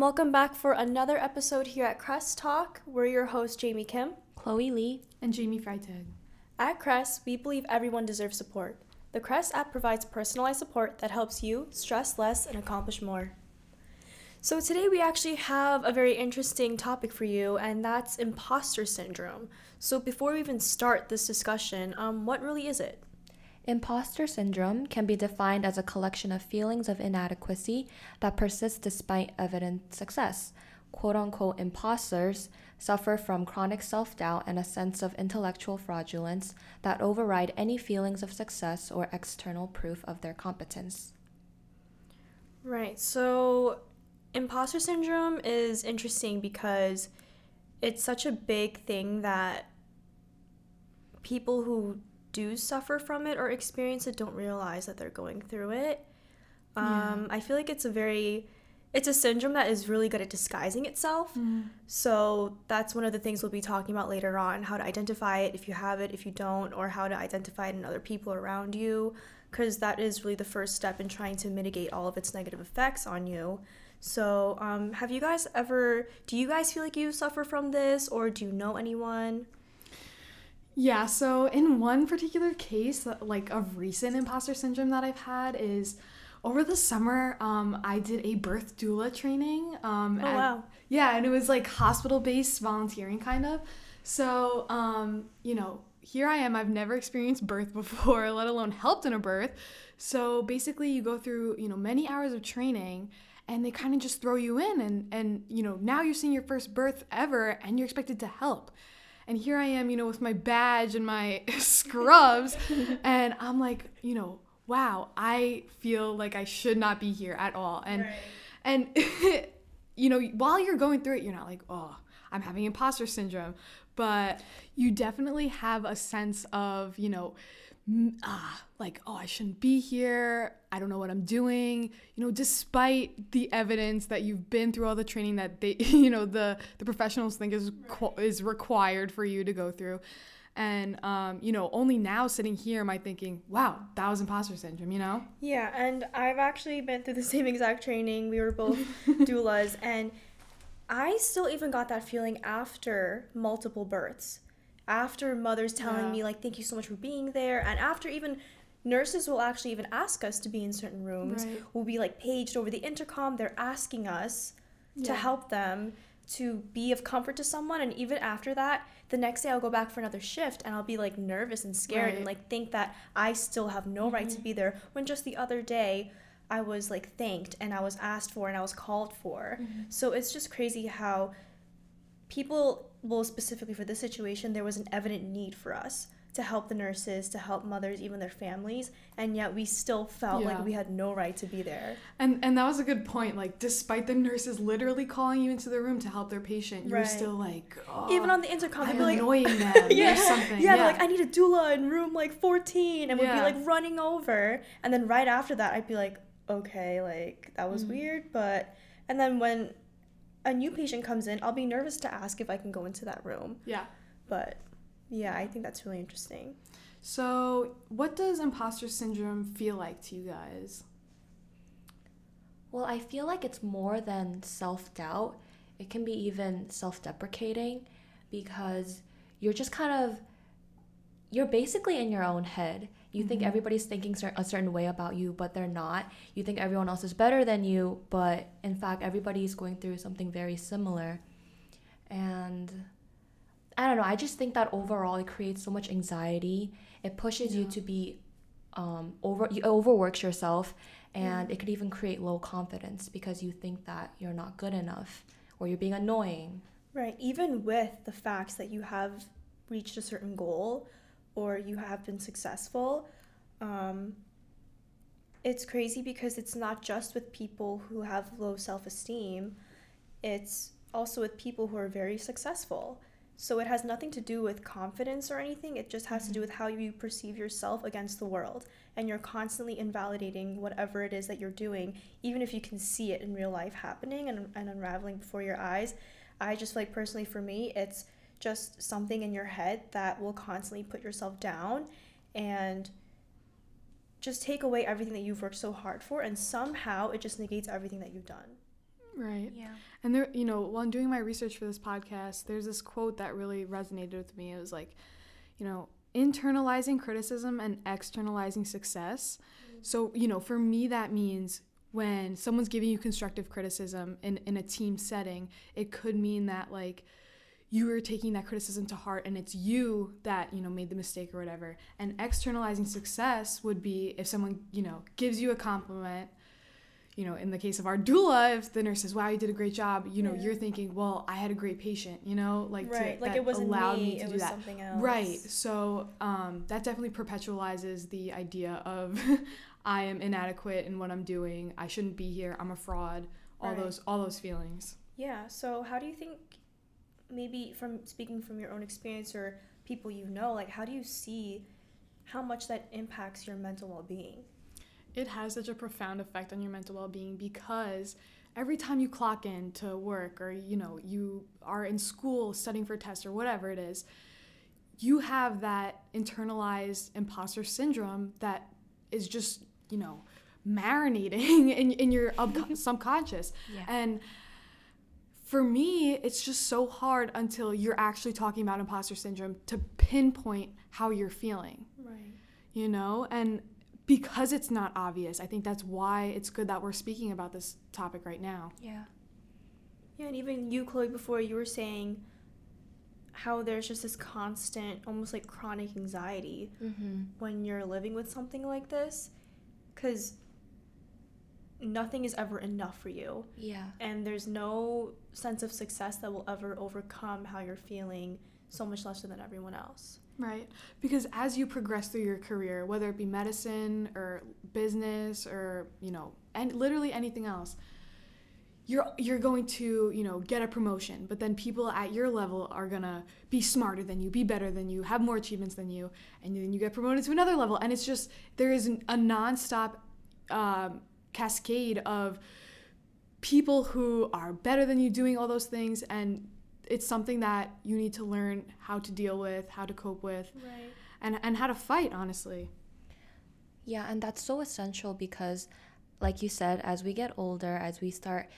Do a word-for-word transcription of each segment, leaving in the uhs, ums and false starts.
and welcome back for another episode here at Crest Talk. We're your hosts, Jamie Kim, Chloe Lee, and Jamie Freitag. At Crest, we believe everyone deserves support. The Crest app provides personalized support that helps you stress less and accomplish more. So today we actually have a very interesting topic for you, and that's imposter syndrome. So before we even start this discussion, um, what really is it? Imposter syndrome can be defined as a collection of feelings of inadequacy that persists despite evident success. Quote-unquote imposters suffer from chronic self-doubt and a sense of intellectual fraudulence that override any feelings of success or external proof of their competence. Right, so imposter syndrome is interesting because it's such a big thing that people who do suffer from it or experience it don't realize that they're going through it. Um, yeah. I feel like it's a very, it's a syndrome that is really good at disguising itself. Mm. So that's one of the things we'll be talking about later on, how to identify it if you have it, if you don't, or how to identify it in other people around you, because that is really the first step in trying to mitigate all of its negative effects on you. So um, have you guys ever, do you guys feel like you suffer from this, or do you know anyone? Yeah, so in one particular case, like a recent imposter syndrome that I've had is over the summer, um, I did a birth doula training. Um, oh, at, wow. Yeah, and it was like hospital-based volunteering kind of. So, um, you know, here I am. I've never experienced birth before, let alone helped in a birth. So basically you go through, you know, many hours of training, and they kind of just throw you in. And, and, you know, now you're seeing your first birth ever, and you're expected to help. And here I am, you know, with my badge and my scrubs, and I'm like, you know, wow, I feel like I should not be here at all. And, right. and you know, while you're going through it, you're not like, oh, I'm having imposter syndrome. But you definitely have a sense of, you know, ah, like, oh, I shouldn't be here. I don't know what I'm doing. You know, despite the evidence that you've been through all the training that they, you know, the, the professionals think is is required for you to go through. And, um, you know, only now sitting here am I thinking, wow, that was imposter syndrome, you know? Yeah, and I've actually been through the same exact training. We were both doulas, and I still even got that feeling after multiple births. After mothers telling yeah. me, like, thank you so much for being there, and after even nurses will actually even ask us to be in certain rooms, right. we'll be, like, paged over the intercom. They're asking us yeah. to help them, to be of comfort to someone, and even after that, the next day I'll go back for another shift, and I'll be, like, nervous and scared right. and, like, think that I still have no mm-hmm. right to be there, when just the other day I was, like, thanked, and I was asked for, and I was called for. Mm-hmm. So it's just crazy how people... Well, specifically for this situation, there was an evident need for us to help the nurses, to help mothers, even their families, and yet we still felt yeah. like we had no right to be there. And and that was a good point. Like, despite the nurses literally calling you into the room to help their patient, you right. were still like, oh, even on the intercom, I'm like, annoying them yeah. or something. Yeah, yeah, they're like, I need a doula in room like fourteen, and we'd yeah. be like running over, and then right after that, I'd be like, okay, like that was mm-hmm. weird, but and then when a new patient comes in, I'll be nervous to ask if I can go into that room. Yeah. But, yeah, I think that's really interesting. So, what does imposter syndrome feel like to you guys? Well, I feel like it's more than self-doubt. It can be even self-deprecating, because you're just kind of, you're basically in your own head. You mm-hmm. think everybody's thinking a certain way about you, but they're not. You think everyone else is better than you, but in fact, everybody's going through something very similar. And I don't know. I just think that overall, it creates so much anxiety. It pushes yeah. you to be um, over. You overwork yourself, and yeah. it could even create low confidence because you think that you're not good enough or you're being annoying. Right. Even with the facts that you have reached a certain goal, or you have been successful, um, it's crazy because it's not just with people who have low self-esteem, it's also with people who are very successful. So it has nothing to do with confidence or anything, it just has mm-hmm. to do with how you perceive yourself against the world, and you're constantly invalidating whatever it is that you're doing, even if you can see it in real life happening and, and unraveling before your eyes. I just feel like personally for me, it's just something in your head that will constantly put yourself down and just take away everything that you've worked so hard for, and somehow it just negates everything that you've done. Right. Yeah. And there, you know, while doing my research for this podcast, there's this quote that really resonated with me. It was like, you know, internalizing criticism and externalizing success. Mm-hmm. So, you know, for me, that means when someone's giving you constructive criticism in, in a team setting, it could mean that, like, you were taking that criticism to heart and it's you that, you know, made the mistake or whatever. And externalizing success would be if someone, you know, gives you a compliment, you know, in the case of our doula, if the nurse says, wow, you did a great job, you know, yeah. you're thinking, well, I had a great patient, you know, like, right. to, like that it wasn't allowed me, me to it do was that. Something else. Right. So um, that definitely perpetualizes the idea of I am inadequate in what I'm doing. I shouldn't be here. I'm a fraud. All right. those, all those feelings. Yeah. So how do you think, maybe from speaking from your own experience or people you know, like, how do you see how much that impacts your mental well-being? It has such a profound effect on your mental well-being, because every time you clock in to work, or, you know, you are in school studying for tests or whatever it is, you have that internalized imposter syndrome that is just, you know, marinating in, in your sub- subconscious. Yeah. And for me, it's just so hard until you're actually talking about imposter syndrome to pinpoint how you're feeling. Right. You know, and because it's not obvious, I think that's why it's good that we're speaking about this topic right now. Yeah. Yeah, and even you, Chloe, before you were saying how there's just this constant, almost like chronic anxiety mm-hmm. when you're living with something like this, because nothing is ever enough for you. Yeah. And there's no sense of success that will ever overcome how you're feeling so much lesser than everyone else. Right. Because as you progress through your career, whether it be medicine or business or, you know, and literally anything else, you're you're going to, you know, get a promotion, but then people at your level are going to be smarter than you, be better than you, have more achievements than you, and then you get promoted to another level. And it's just, there is an, a nonstop um cascade of people who are better than you doing all those things, and it's something that you need to learn how to deal with, how to cope with, right. and and how to fight, honestly. Yeah, and that's so essential, because like you said, as we get older, as we start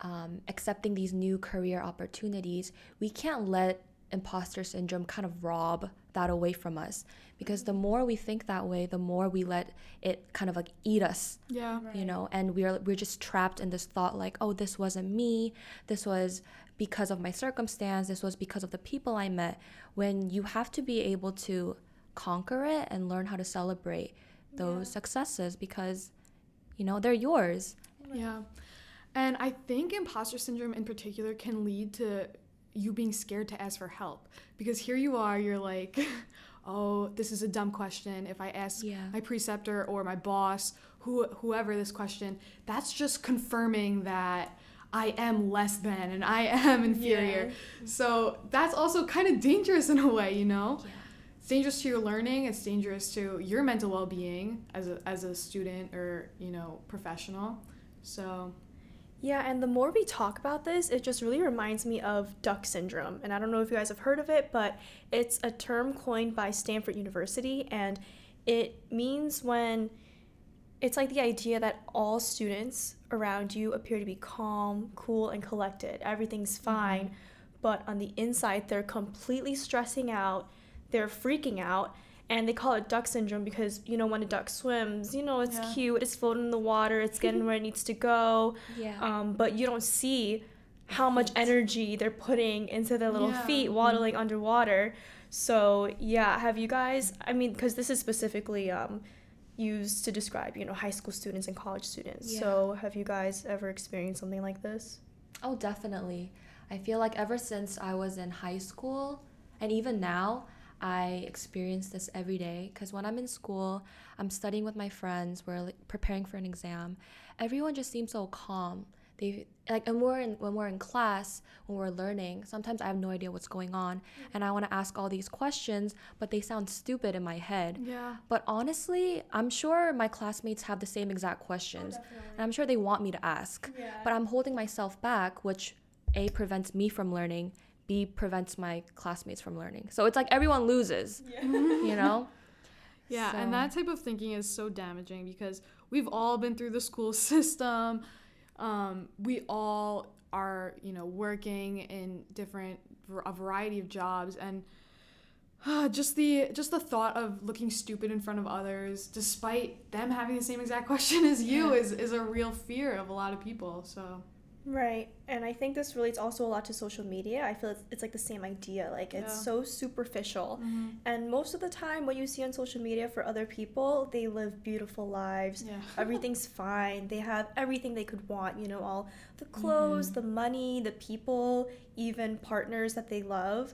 um, accepting these new career opportunities, we can't let imposter syndrome kind of rob that away from us, because the more we think that way, the more we let it kind of like eat us. Yeah, right. You know, and we're we're just trapped in this thought like, oh, this wasn't me, this was because of my circumstance, this was because of the people I met, when you have to be able to conquer it and learn how to celebrate those yeah. successes, because, you know, they're yours. Yeah. And I think imposter syndrome in particular can lead to you being scared to ask for help, because here you are, you're like, oh, this is a dumb question. If I ask yeah. my preceptor or my boss, who whoever this question, that's just confirming that I am less than and I am inferior. Yeah. So that's also kind of dangerous in a way, you know? Yeah. It's dangerous to your learning. It's dangerous to your mental well-being as a, as a student or, you know, professional. So... yeah, and the more we talk about this, it just really reminds me of duck syndrome. And I don't know if you guys have heard of it, but it's a term coined by Stanford University, and it means when it's like the idea that all students around you appear to be calm, cool, and collected. Everything's fine, mm-hmm. but on the inside, they're completely stressing out, they're freaking out. And they call it duck syndrome because, you know, when a duck swims, you know, it's yeah. cute, it's floating in the water, it's getting where it needs to go. Yeah. Um, but you don't see how much energy they're putting into their little yeah. feet waddling mm-hmm. underwater. So, yeah, have you guys, I mean, because this is specifically um, used to describe, you know, high school students and college students. Yeah. So have you guys ever experienced something like this? Oh, definitely. I feel like ever since I was in high school, and even now, I experience this every day, because when I'm in school, I'm studying with my friends, we're like preparing for an exam, everyone just seems so calm. They like, and we're in, when we're in class, when we're learning, sometimes I have no idea what's going on, and I want to ask all these questions, but they sound stupid in my head. Yeah. But honestly, I'm sure my classmates have the same exact questions, oh, definitely. And I'm sure they want me to ask, yeah. but I'm holding myself back, which A, prevents me from learning, B, prevents my classmates from learning. So it's like everyone loses, yeah. you know? Yeah, so. And that type of thinking is so damaging, because we've all been through the school system, um, we all are, you know, working in different, a variety of jobs, and uh, just the just the thought of looking stupid in front of others, despite them having the same exact question as you, yeah. is, is a real fear of a lot of people, so... Right, and I think this relates also a lot to social media. I feel it's, it's like the same idea, like it's yeah. so superficial. Mm-hmm. And most of the time what you see on social media for other people, they live beautiful lives, yeah. everything's fine, they have everything they could want, you know, all the clothes, mm-hmm. the money, the people, even partners that they love.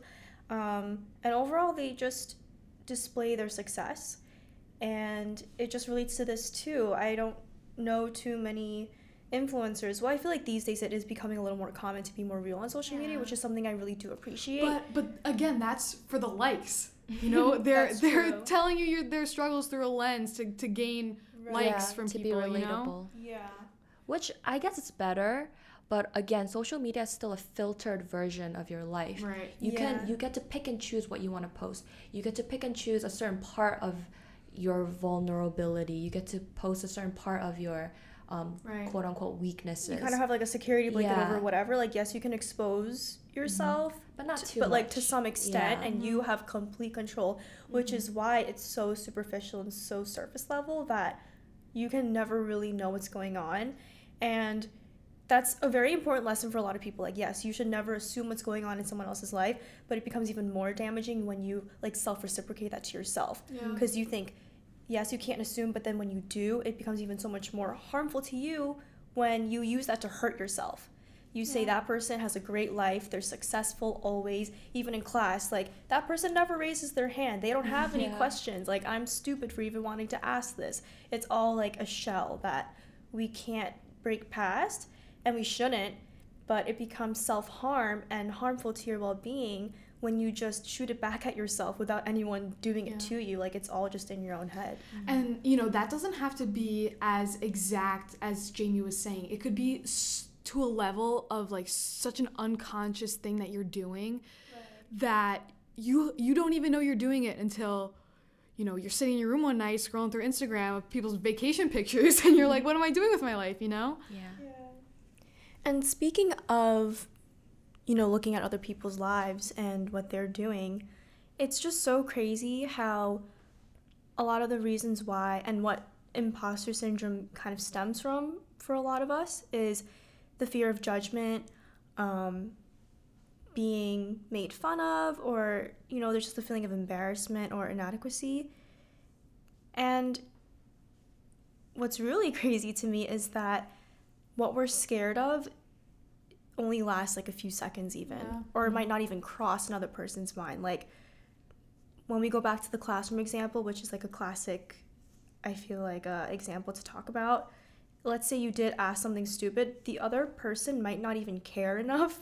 Um, and overall they just display their success. And it just relates to this too. I don't know too many... influencers. Well, I feel like these days it is becoming a little more common to be more real on social yeah. media, which is something I really do appreciate. But but again, that's for the likes. You know, they're they're true. telling you your, their struggles through a lens to, to gain right. likes yeah, from to people. To be relatable. You know? Yeah. Which I guess it's better, but again, social media is still a filtered version of your life. Right. You yeah. can you get to pick and choose what you want to post. You get to pick and choose a certain part of your vulnerability. You get to post a certain part of your Um, right. quote unquote weaknesses. You kind of have like a security blanket yeah. over whatever. Like, yes, you can expose yourself, mm-hmm. but not too. But much. Like to some extent, yeah. and mm-hmm. you have complete control, which mm-hmm. is why it's so superficial and so surface level that you can never really know what's going on, and that's a very important lesson for a lot of people. Like, yes, you should never assume what's going on in someone else's life, but it becomes even more damaging when you like self-reciprocate that to yourself, because yeah. you think. Yes, you can't assume, but then when you do, it becomes even so much more harmful to you when you use that to hurt yourself. You say yeah. that person has a great life, they're successful always, even in class. Like, that person never raises their hand. They don't have any yeah. questions. Like, I'm stupid for even wanting to ask this. It's all like a shell that we can't break past, and we shouldn't, but it becomes self-harm and harmful to your well-being when you just shoot it back at yourself without anyone doing it yeah. to you. Like, it's all just in your own head. And, you know, that doesn't have to be as exact as Jamie was saying. It could be to a level of, like, such an unconscious thing that you're doing right. that you you don't even know you're doing it until, you know, you're sitting in your room one night scrolling through Instagram of people's vacation pictures, and you're like, what am I doing with my life, you know? Yeah. yeah. And speaking of... you know, looking at other people's lives and what they're doing, it's just so crazy how a lot of the reasons why and what imposter syndrome kind of stems from for a lot of us is the fear of judgment, um, being made fun of, or, you know, there's just a feeling of embarrassment or inadequacy. And what's really crazy to me is that what we're scared of only lasts like a few seconds even yeah. or it might not even cross another person's mind. Like, when we go back to the classroom example, which is like a classic I feel like uh example to talk about, let's say you did ask something stupid, the other person might not even care enough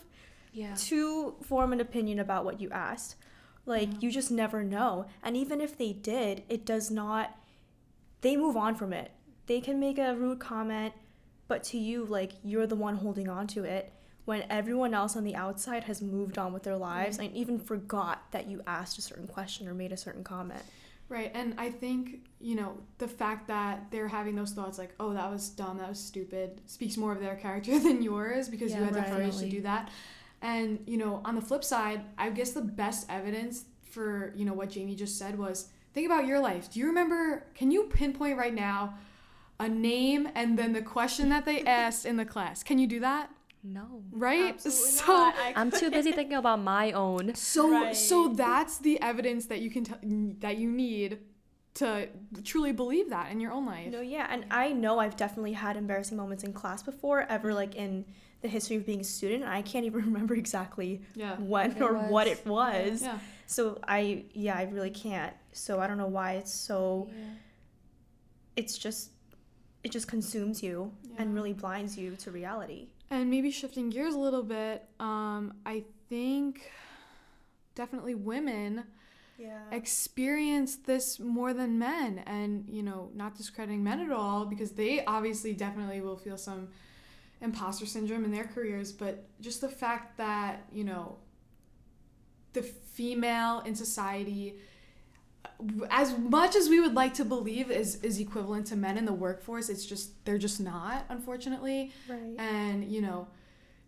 yeah. to form an opinion about what you asked. Like yeah. you just never know. And even if they did, it does not they move on from it. They can make a rude comment, but to you, like, you're the one holding on to it when everyone else on the outside has moved on with their lives and even forgot that you asked a certain question or made a certain comment. Right, and I think, you know, the fact that they're having those thoughts like, oh, that was dumb, that was stupid, speaks more of their character than yours, because yeah, you had right. the courage to do that. And, you know, on the flip side, I guess the best evidence for, you know, what Jamie just said was, think about your life. Do you remember, can you pinpoint right now a name and then the question that they asked in the class? Can you do that? No. Right? So not. I'm too busy thinking about my own. So right. so that's the evidence that you can t- that you need to truly believe that in your own life. No, yeah, and I know I've definitely had embarrassing moments in class before, ever like in the history of being a student, and I can't even remember exactly yeah. when or was. what it was. Yeah. So I yeah, I really can't. So I don't know why it's so yeah. it's just it just consumes you yeah. and really blinds you to reality. And maybe shifting gears a little bit, um, I think definitely women yeah. experience this more than men. And, you know, not discrediting men at all, because they obviously definitely will feel some imposter syndrome in their careers. But just the fact that, you know, the female in society as much as we would like to believe is is equivalent to men in the workforce, it's just, they're just not, unfortunately. Right. And, you know,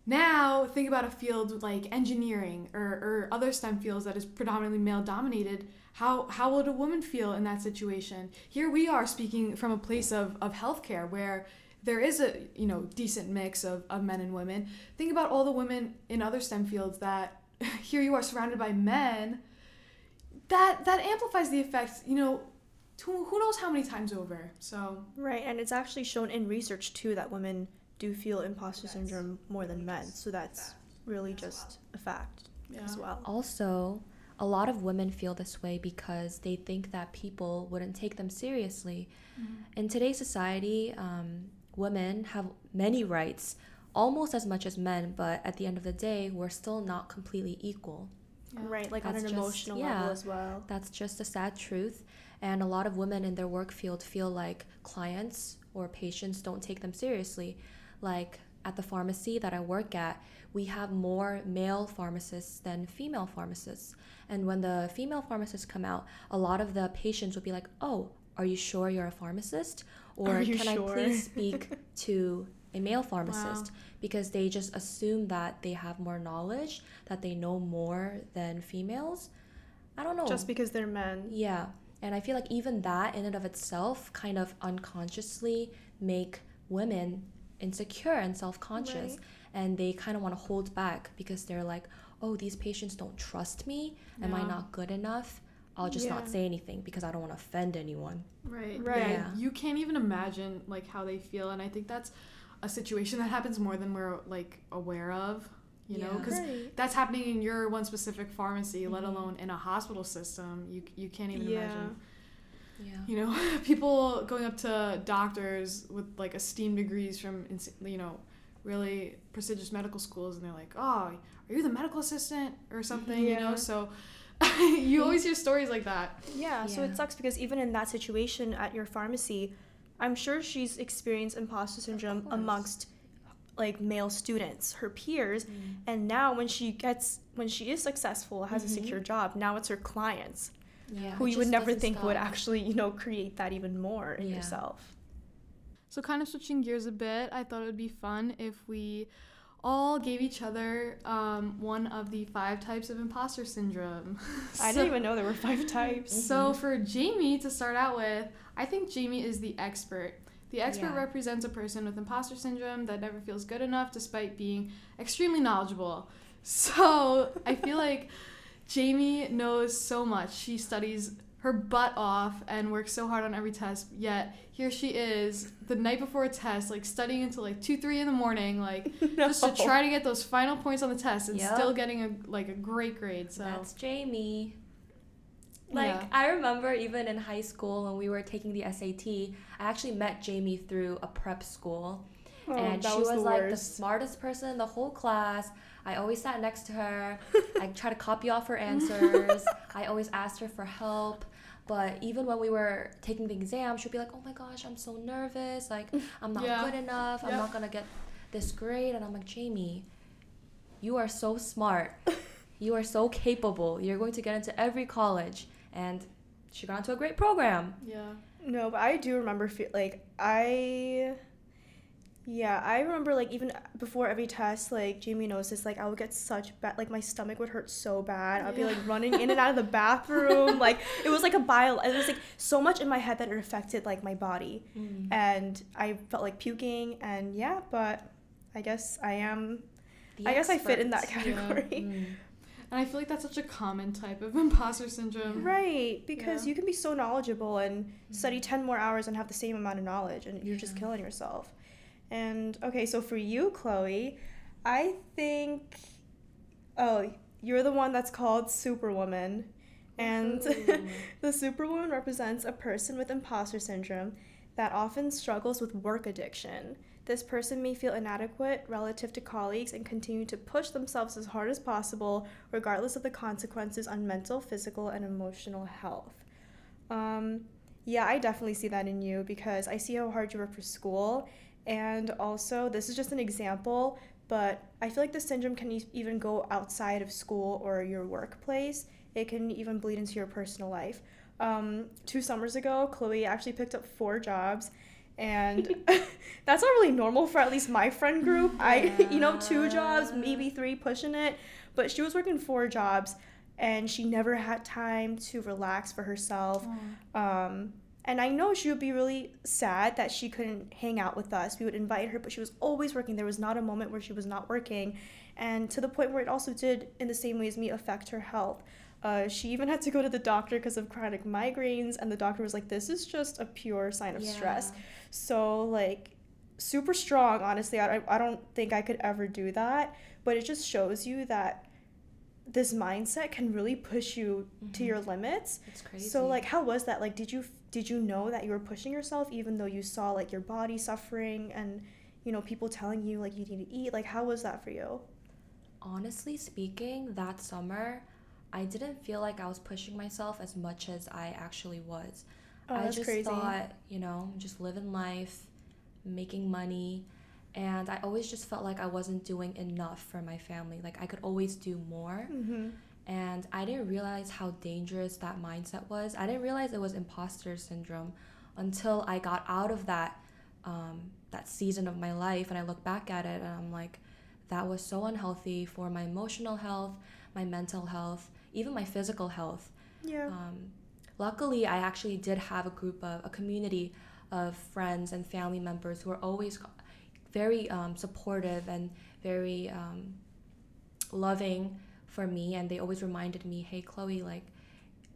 now think about a field like engineering or, or other STEM fields that is predominantly male dominated. How how would a woman feel in that situation? Here we are speaking from a place of, of healthcare where there is a, you know, decent mix of, of men and women. Think about all the women in other STEM fields that here you are surrounded by men. That that amplifies the effects, you know, to who knows how many times over. So right, and it's actually shown in research too that women do feel imposter syndrome more than men. So that's really just a fact yeah. as well. Also, a lot of women feel this way because they think that people wouldn't take them seriously. Mm-hmm. In today's society, um, women have many rights, almost as much as men, but at the end of the day, we're still not completely equal. Yeah. Right, like that's on an just, emotional yeah, level as well. That's just a sad truth. And a lot of women in their work field feel like clients or patients don't take them seriously. Like at the pharmacy that I work at, we have more male pharmacists than female pharmacists. And when the female pharmacists come out, a lot of the patients will be like, "Oh, are you sure you're a pharmacist? Or can sure? I please speak to a male pharmacist?" Wow. Because they just assume that they have more knowledge, that they know more than females. I don't know. Just because they're men. Yeah. And I feel like even that in and of itself kind of unconsciously make women insecure and self-conscious. Right. And they kind of want to hold back because they're like, "Oh, these patients don't trust me. Am yeah. I not good enough? I'll just yeah. not say anything because I don't want to offend anyone." Right. Right. Yeah. You can't even imagine like how they feel. And I think that's a situation that happens more than we're like aware of, you yeah. know, because right. that's happening in your one specific pharmacy, mm-hmm. let alone in a hospital system. You you can't even yeah. imagine. Yeah. You know, people going up to doctors with like esteemed degrees from, you know, really prestigious medical schools, and they're like, "Oh, are you the medical assistant or something?" Yeah. You know, so you always hear stories like that. Yeah, yeah. So it sucks because even in that situation at your pharmacy, I'm sure she's experienced imposter syndrome amongst like male students, her peers, mm. and now when she gets when she is successful, has mm-hmm. a secure job, now it's her clients yeah, who you would never think stop. would actually, you know, create that even more in yeah. yourself. So kind of switching gears a bit, I thought it would be fun if we all gave each other um, one of the five types of imposter syndrome. so, I didn't even know there were five types. Mm-hmm. So for Jamie to start out with, I think Jamie is the expert. The expert yeah. represents a person with imposter syndrome that never feels good enough despite being extremely knowledgeable. So I feel like Jamie knows so much. She studies her butt off and works so hard on every test, yet here she is the night before a test, like studying until like two, three in the morning, like no. just to try to get those final points on the test and yep. still getting a like a great grade. So that's Jamie. Like yeah. I remember even in high school when we were taking the S A T, I actually met Jamie through a prep school. Oh, and she was, was the like worst. the smartest person in the whole class. I always sat next to her. I tried to copy off her answers. I always asked her for help. But even when we were taking the exam, she'd be like, "Oh my gosh, I'm so nervous. Like, I'm not yeah. good enough. Yep. I'm not going to get this grade." And I'm like, "Jamie, you are so smart. You are so capable. You're going to get into every college." And she got into a great program. Yeah. No, but I do remember, fe- like, I... Yeah, I remember, like, even before every test, like, Jamie knows this, like, I would get such bad, like, my stomach would hurt so bad. I'd yeah. be, like, running in and out of the bathroom. Like, it was, like, a bile. It was, like, so much in my head that it affected, like, my body. Mm. And I felt, like, puking. And, yeah, but I guess I am, the I guess expert. I fit in that category. Yeah. Mm. And I feel like that's such a common type of imposter syndrome. Right, because yeah. you can be so knowledgeable and mm-hmm. study ten more hours and have the same amount of knowledge, and you're yeah. just killing yourself. And, okay, so for you, Chloe, I think, oh, you're the one that's called Superwoman. And the Superwoman represents a person with imposter syndrome that often struggles with work addiction. This person may feel inadequate relative to colleagues and continue to push themselves as hard as possible, regardless of the consequences on mental, physical, and emotional health. Um, yeah, I definitely see that in you because I see how hard you work for school. And also, this is just an example, but I feel like this syndrome can e- even go outside of school or your workplace. It can even bleed into your personal life. um, two summers ago, Chloe actually picked up four jobs. And that's not really normal for at least my friend group. Yeah. I, you know, two jobs, maybe three, pushing it. But she was working four jobs, and she never had time to relax for herself. Aww. Um, and I know she would be really sad that she couldn't hang out with us. We would invite her, but she was always working. There was not a moment where she was not working. And to the point where it also did, in the same way as me, affect her health. Uh, she even had to go to the doctor because of chronic migraines, and the doctor was like, this is just a pure sign of yeah. stress. So, like, super strong, honestly. I, I don't think I could ever do that. But it just shows you that this mindset can really push you mm-hmm. to your limits. It's crazy. So, like, how was that? Like, did you did you know that you were pushing yourself even though you saw, like, your body suffering and, you know, people telling you, like, you need to eat? Like, how was that for you? Honestly speaking, that summer, I didn't feel like I was pushing myself as much as I actually was. Oh, that's I just crazy. Thought, you know, just living life, making money. And I always just felt like I wasn't doing enough for my family. Like, I could always do more. Mm-hmm. And I didn't realize how dangerous that mindset was. I didn't realize it was imposter syndrome until I got out of that um, that season of my life. And I look back at it and I'm like, that was so unhealthy for my emotional health, my mental health, even my physical health. Yeah. Um, luckily, I actually did have a group of, a community of friends and family members who were always very um, supportive and very um, loving for me. And they always reminded me, hey, Chloe, like,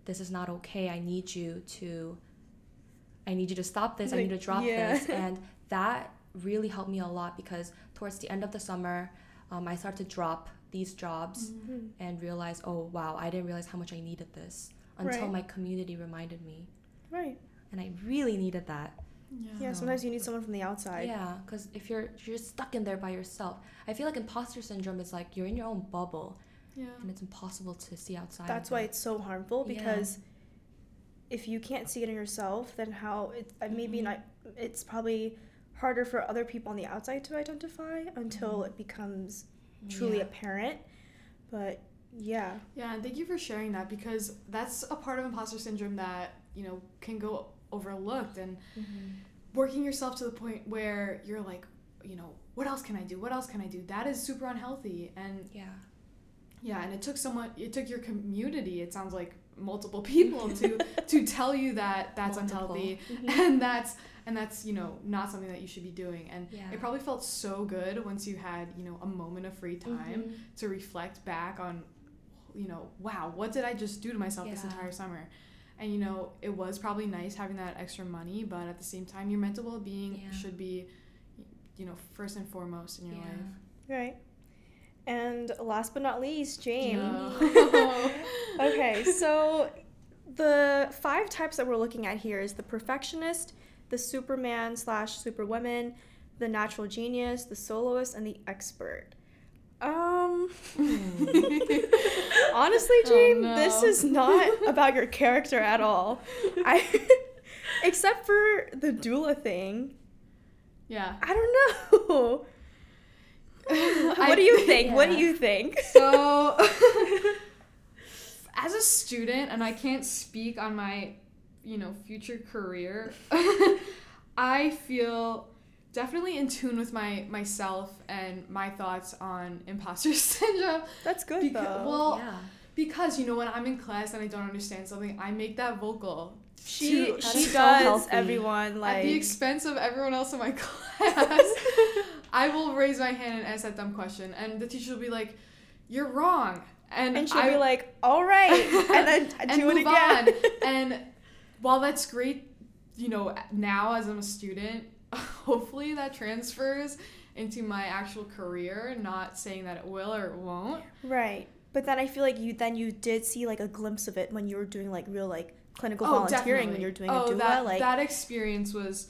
this is not okay. I need you to, I need you to stop this. Like, I need to drop yeah. this. And that really helped me a lot because towards the end of the summer, um, I started to drop these jobs mm-hmm. and realize, oh, wow, I didn't realize how much I needed this until right. my community reminded me. Right. And I really needed that. Yeah, yeah, sometimes you need someone from the outside. Yeah, because if you're you're stuck in there by yourself. I feel like imposter syndrome is like you're in your own bubble. Yeah. And it's impossible to see outside. That's why it's so harmful because yeah. if you can't see it in yourself, then how it uh, maybe mm-hmm. not it's probably harder for other people on the outside to identify until mm-hmm. it becomes truly yeah. apparent. But yeah. Yeah, and thank you for sharing that because that's a part of imposter syndrome that, you know, can go overlooked and mm-hmm. working yourself to the point where you're like, you know, what else can I do? What else can I do? That is super unhealthy. And yeah. Yeah, and it took someone it took your community, it sounds like multiple people to to tell you that that's multiple. Unhealthy mm-hmm. and that's and that's, you know, not something that you should be doing. And yeah. it probably felt so good once you had, you know, a moment of free time mm-hmm. to reflect back on, you know, wow, what did I just do to myself yeah. this entire summer? And, you know, it was probably nice having that extra money, but at the same time, your mental well-being yeah. should be, you know, first and foremost in your yeah. life. Right. And last but not least, Jamie. No. Okay, so the five types that we're looking at here is the perfectionist, the Superman slash Superwoman, the natural genius, the soloist, and the expert. Um, honestly, Jane, oh, no. this is not about your character at all. I, except for the doula thing. Yeah. I don't know. What I, do you think? Yeah. What do you think? So, as a student, and I can't speak on my, you know, future career, I feel definitely in tune with my myself and my thoughts on imposter syndrome. That's good, because, though. Well, yeah. because, you know, when I'm in class and I don't understand something, I make that vocal. She to, she does, healthy. Everyone. Like, at the expense of everyone else in my class, I will raise my hand and ask that dumb question. And the teacher will be like, you're wrong. And, and she'll I, be like, all right. And then and do it again. On. And while that's great, you know, now as I'm a student, hopefully that transfers into my actual career, not saying that it will or it won't. Right. But then I feel like you then you did see like a glimpse of it when you were doing like real like clinical oh, volunteering definitely. When you're doing oh, a doula. That, like that experience was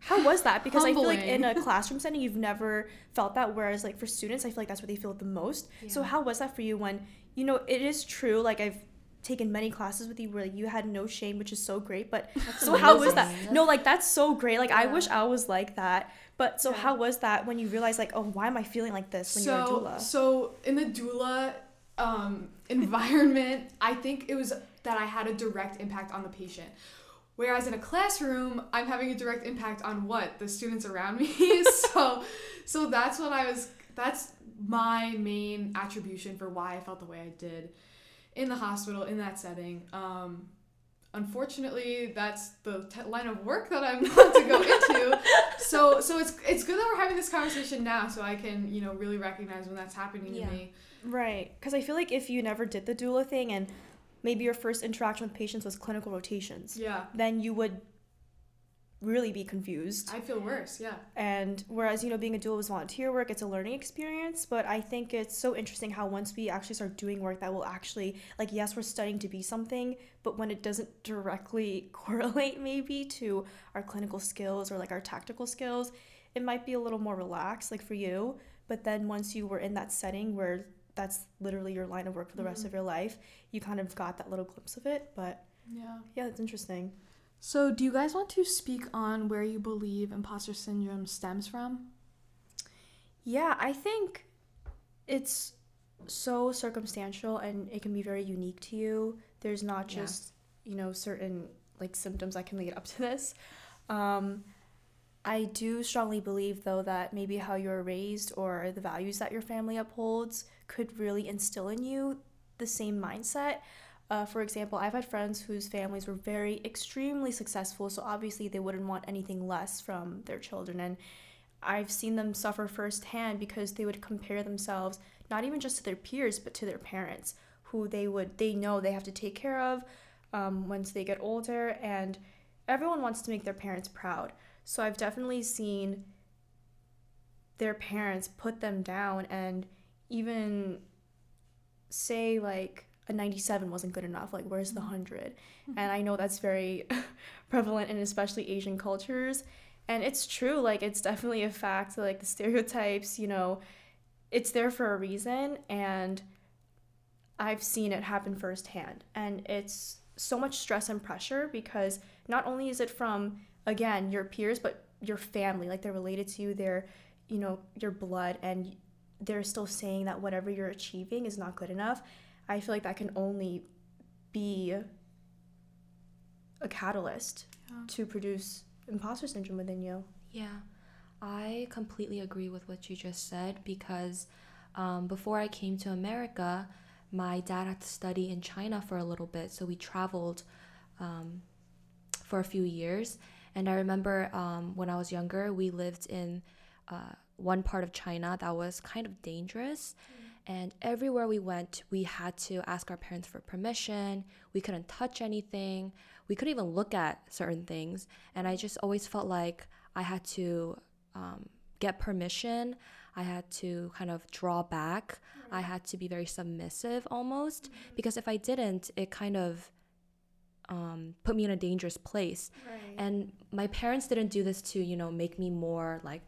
how was that? Because humbling. I feel like in a classroom setting you've never felt that, whereas like for students I feel like that's what they feel the most. Yeah. So how was that for you when, you know, it is true, like I've taken many classes with you where like, you had no shame, which is so great, but that's so amazing. How was that? No, like that's so great, like yeah. I wish I was like that, but so yeah. how was that when you realized like, oh, why am I feeling like this when so, you're a doula? So in the doula um environment I think it was that I had a direct impact on the patient. Whereas in a classroom, I'm having a direct impact on what? The students around me. so so that's what I was, that's my main attribution for why I felt the way I did in the hospital, in that setting. Um, unfortunately, that's the t- line of work that I'm about to go into. so so it's it's good that we're having this conversation now so I can, you know, really recognize when that's happening yeah. to me. Right. Because I feel like if you never did the doula thing and maybe your first interaction with patients was clinical rotations, yeah. then you would really be confused. I feel worse, yeah. And whereas, you know, being a doula is volunteer work, it's a learning experience, but I think it's so interesting how once we actually start doing work that will actually, like, yes, we're studying to be something, but when it doesn't directly correlate maybe to our clinical skills or, like, our tactical skills, it might be a little more relaxed, like, for you. But then once you were in that setting where that's literally your line of work for the mm-hmm. rest of your life, you kind of got that little glimpse of it. But yeah, yeah, it's interesting. So do you guys want to speak on where you believe imposter syndrome stems from? Yeah, I think it's so circumstantial and it can be very unique to you. There's not just, yeah. you know, certain like symptoms that can lead up to this. Um, I do strongly believe, though, that maybe how you're raised or the values that your family upholds could really instill in you the same mindset. Uh, for example, I've had friends whose families were very extremely successful, so obviously they wouldn't want anything less from their children. And I've seen them suffer firsthand because they would compare themselves not even just to their peers, but to their parents, who they would they know they have to take care of um, once they get older. And everyone wants to make their parents proud. So I've definitely seen their parents put them down and even say, like, a ninety-seven wasn't good enough, like, where's the one hundred? And I know that's very prevalent in especially Asian cultures, and it's true, like, it's definitely a fact, like, the stereotypes, you know, it's there for a reason, and I've seen it happen firsthand, and it's so much stress and pressure, because not only is it from, again, your peers, but your family, like, they're related to you, they're, you know, your blood, and they're still saying that whatever you're achieving is not good enough. I feel like that can only be a catalyst yeah. to produce imposter syndrome within you. Yeah, I completely agree with what you just said, because um, before I came to America, my dad had to study in China for a little bit. So we traveled um, for a few years. And I remember um, when I was younger, we lived in uh, one part of China that was kind of dangerous. Mm. And everywhere we went, we had to ask our parents for permission. We couldn't touch anything. We couldn't even look at certain things. And I just always felt like I had to um, get permission. I had to kind of draw back. Mm-hmm. I had to be very submissive almost. Mm-hmm. Because if I didn't, it kind of um, put me in a dangerous place. Right. And my parents didn't do this to, you know, make me more like...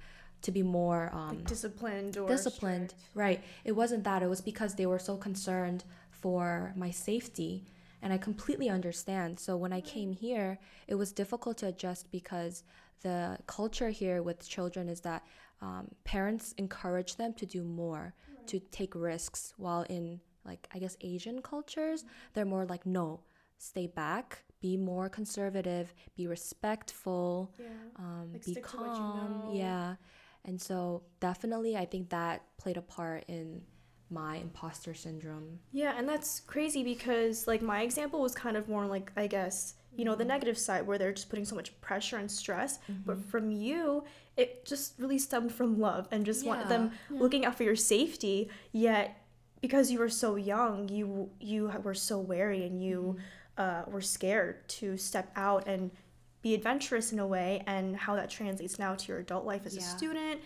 to be more um, like disciplined or disciplined, strict. Right. It wasn't that. It was because they were so concerned for my safety, and I completely understand. So when I came here, it was difficult to adjust because the culture here with children is that um, parents encourage them to do more, right. to take risks, while in, like, I guess Asian cultures, mm-hmm. they're more like, no, stay back. Be more conservative, be respectful, yeah. um, like, be calm. You know. Yeah. And so definitely I think that played a part in my imposter syndrome. Yeah, and that's crazy because, like, my example was kind of more like, I guess, you know, the negative side where they're just putting so much pressure and stress. Mm-hmm. But from you, it just really stemmed from love and just yeah. want them yeah. looking out for your safety. Yet because you were so young, you you were so wary and you mm-hmm. uh, were scared to step out and be adventurous in a way, and how that translates now to your adult life as yeah. a student.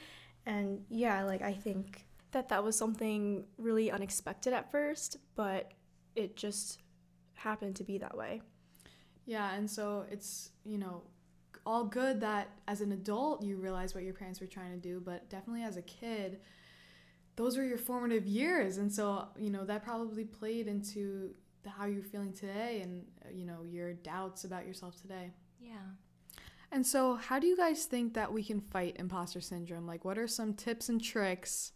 And yeah, like, I think that that was something really unexpected at first, but it just happened to be that way. Yeah, and so it's, you know, all good that as an adult you realize what your parents were trying to do, but definitely as a kid, those were your formative years, and so, you know, that probably played into the, how you're feeling today and, you know, your doubts about yourself today. Yeah. And so how do you guys think that we can fight imposter syndrome? Like, what are some tips and tricks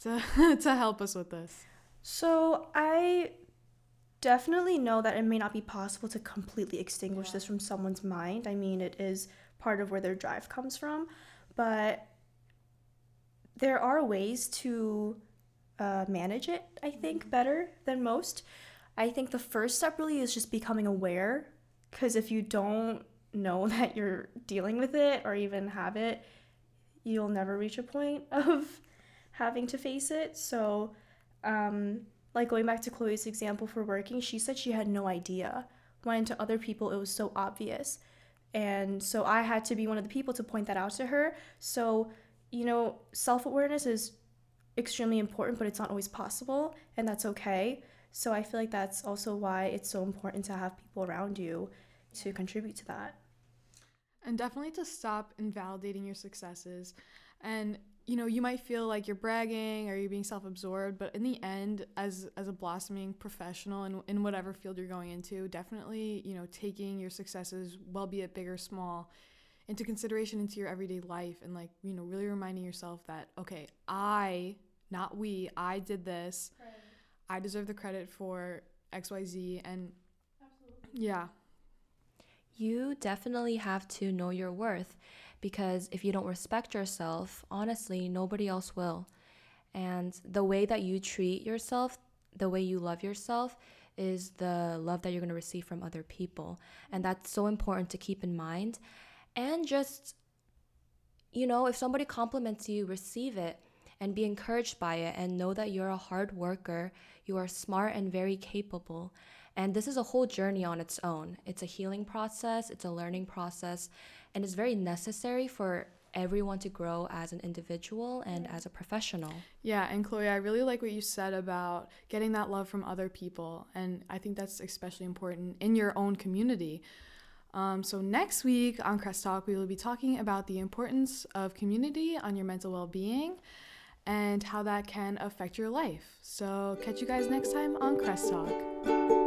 to to help us with this? So I definitely know that it may not be possible to completely extinguish yeah. this from someone's mind. I mean, it is part of where their drive comes from, but there are ways to uh, manage it, I think, mm-hmm. better than most. I think the first step really is just becoming aware, because if you don't know that you're dealing with it or even have it, you'll never reach a point of having to face it. So, um, like going back to Chloe's example for working, she said she had no idea, when to other people it was so obvious. And so I had to be one of the people to point that out to her. So, you know, self-awareness is extremely important, but it's not always possible, and that's okay. So I feel like that's also why it's so important to have people around you to contribute to that. And definitely to stop invalidating your successes. And, you know, you might feel like you're bragging or you're being self-absorbed, but in the end, as as a blossoming professional in, in whatever field you're going into, definitely, you know, taking your successes, well be it big or small, into consideration into your everyday life, and, like, you know, really reminding yourself that, okay, I, not we, I did this. Right. I deserve the credit for X Y Z, and Absolutely. yeah. You definitely have to know your worth, because if you don't respect yourself, honestly, nobody else will. And the way that you treat yourself, the way you love yourself, is the love that you're going to receive from other people. And that's so important to keep in mind. And just, you know, if somebody compliments you, receive it and be encouraged by it, and know that you're a hard worker, you are smart and very capable. And this is a whole journey on its own. It's a healing process, it's a learning process, and it's very necessary for everyone to grow as an individual and as a professional. Yeah, and Chloe, I really like what you said about getting that love from other people, and I think that's especially important in your own community. Um, so next week on Crest Talk, we will be talking about the importance of community on your mental well-being and how that can affect your life. So catch you guys next time on Crest Talk.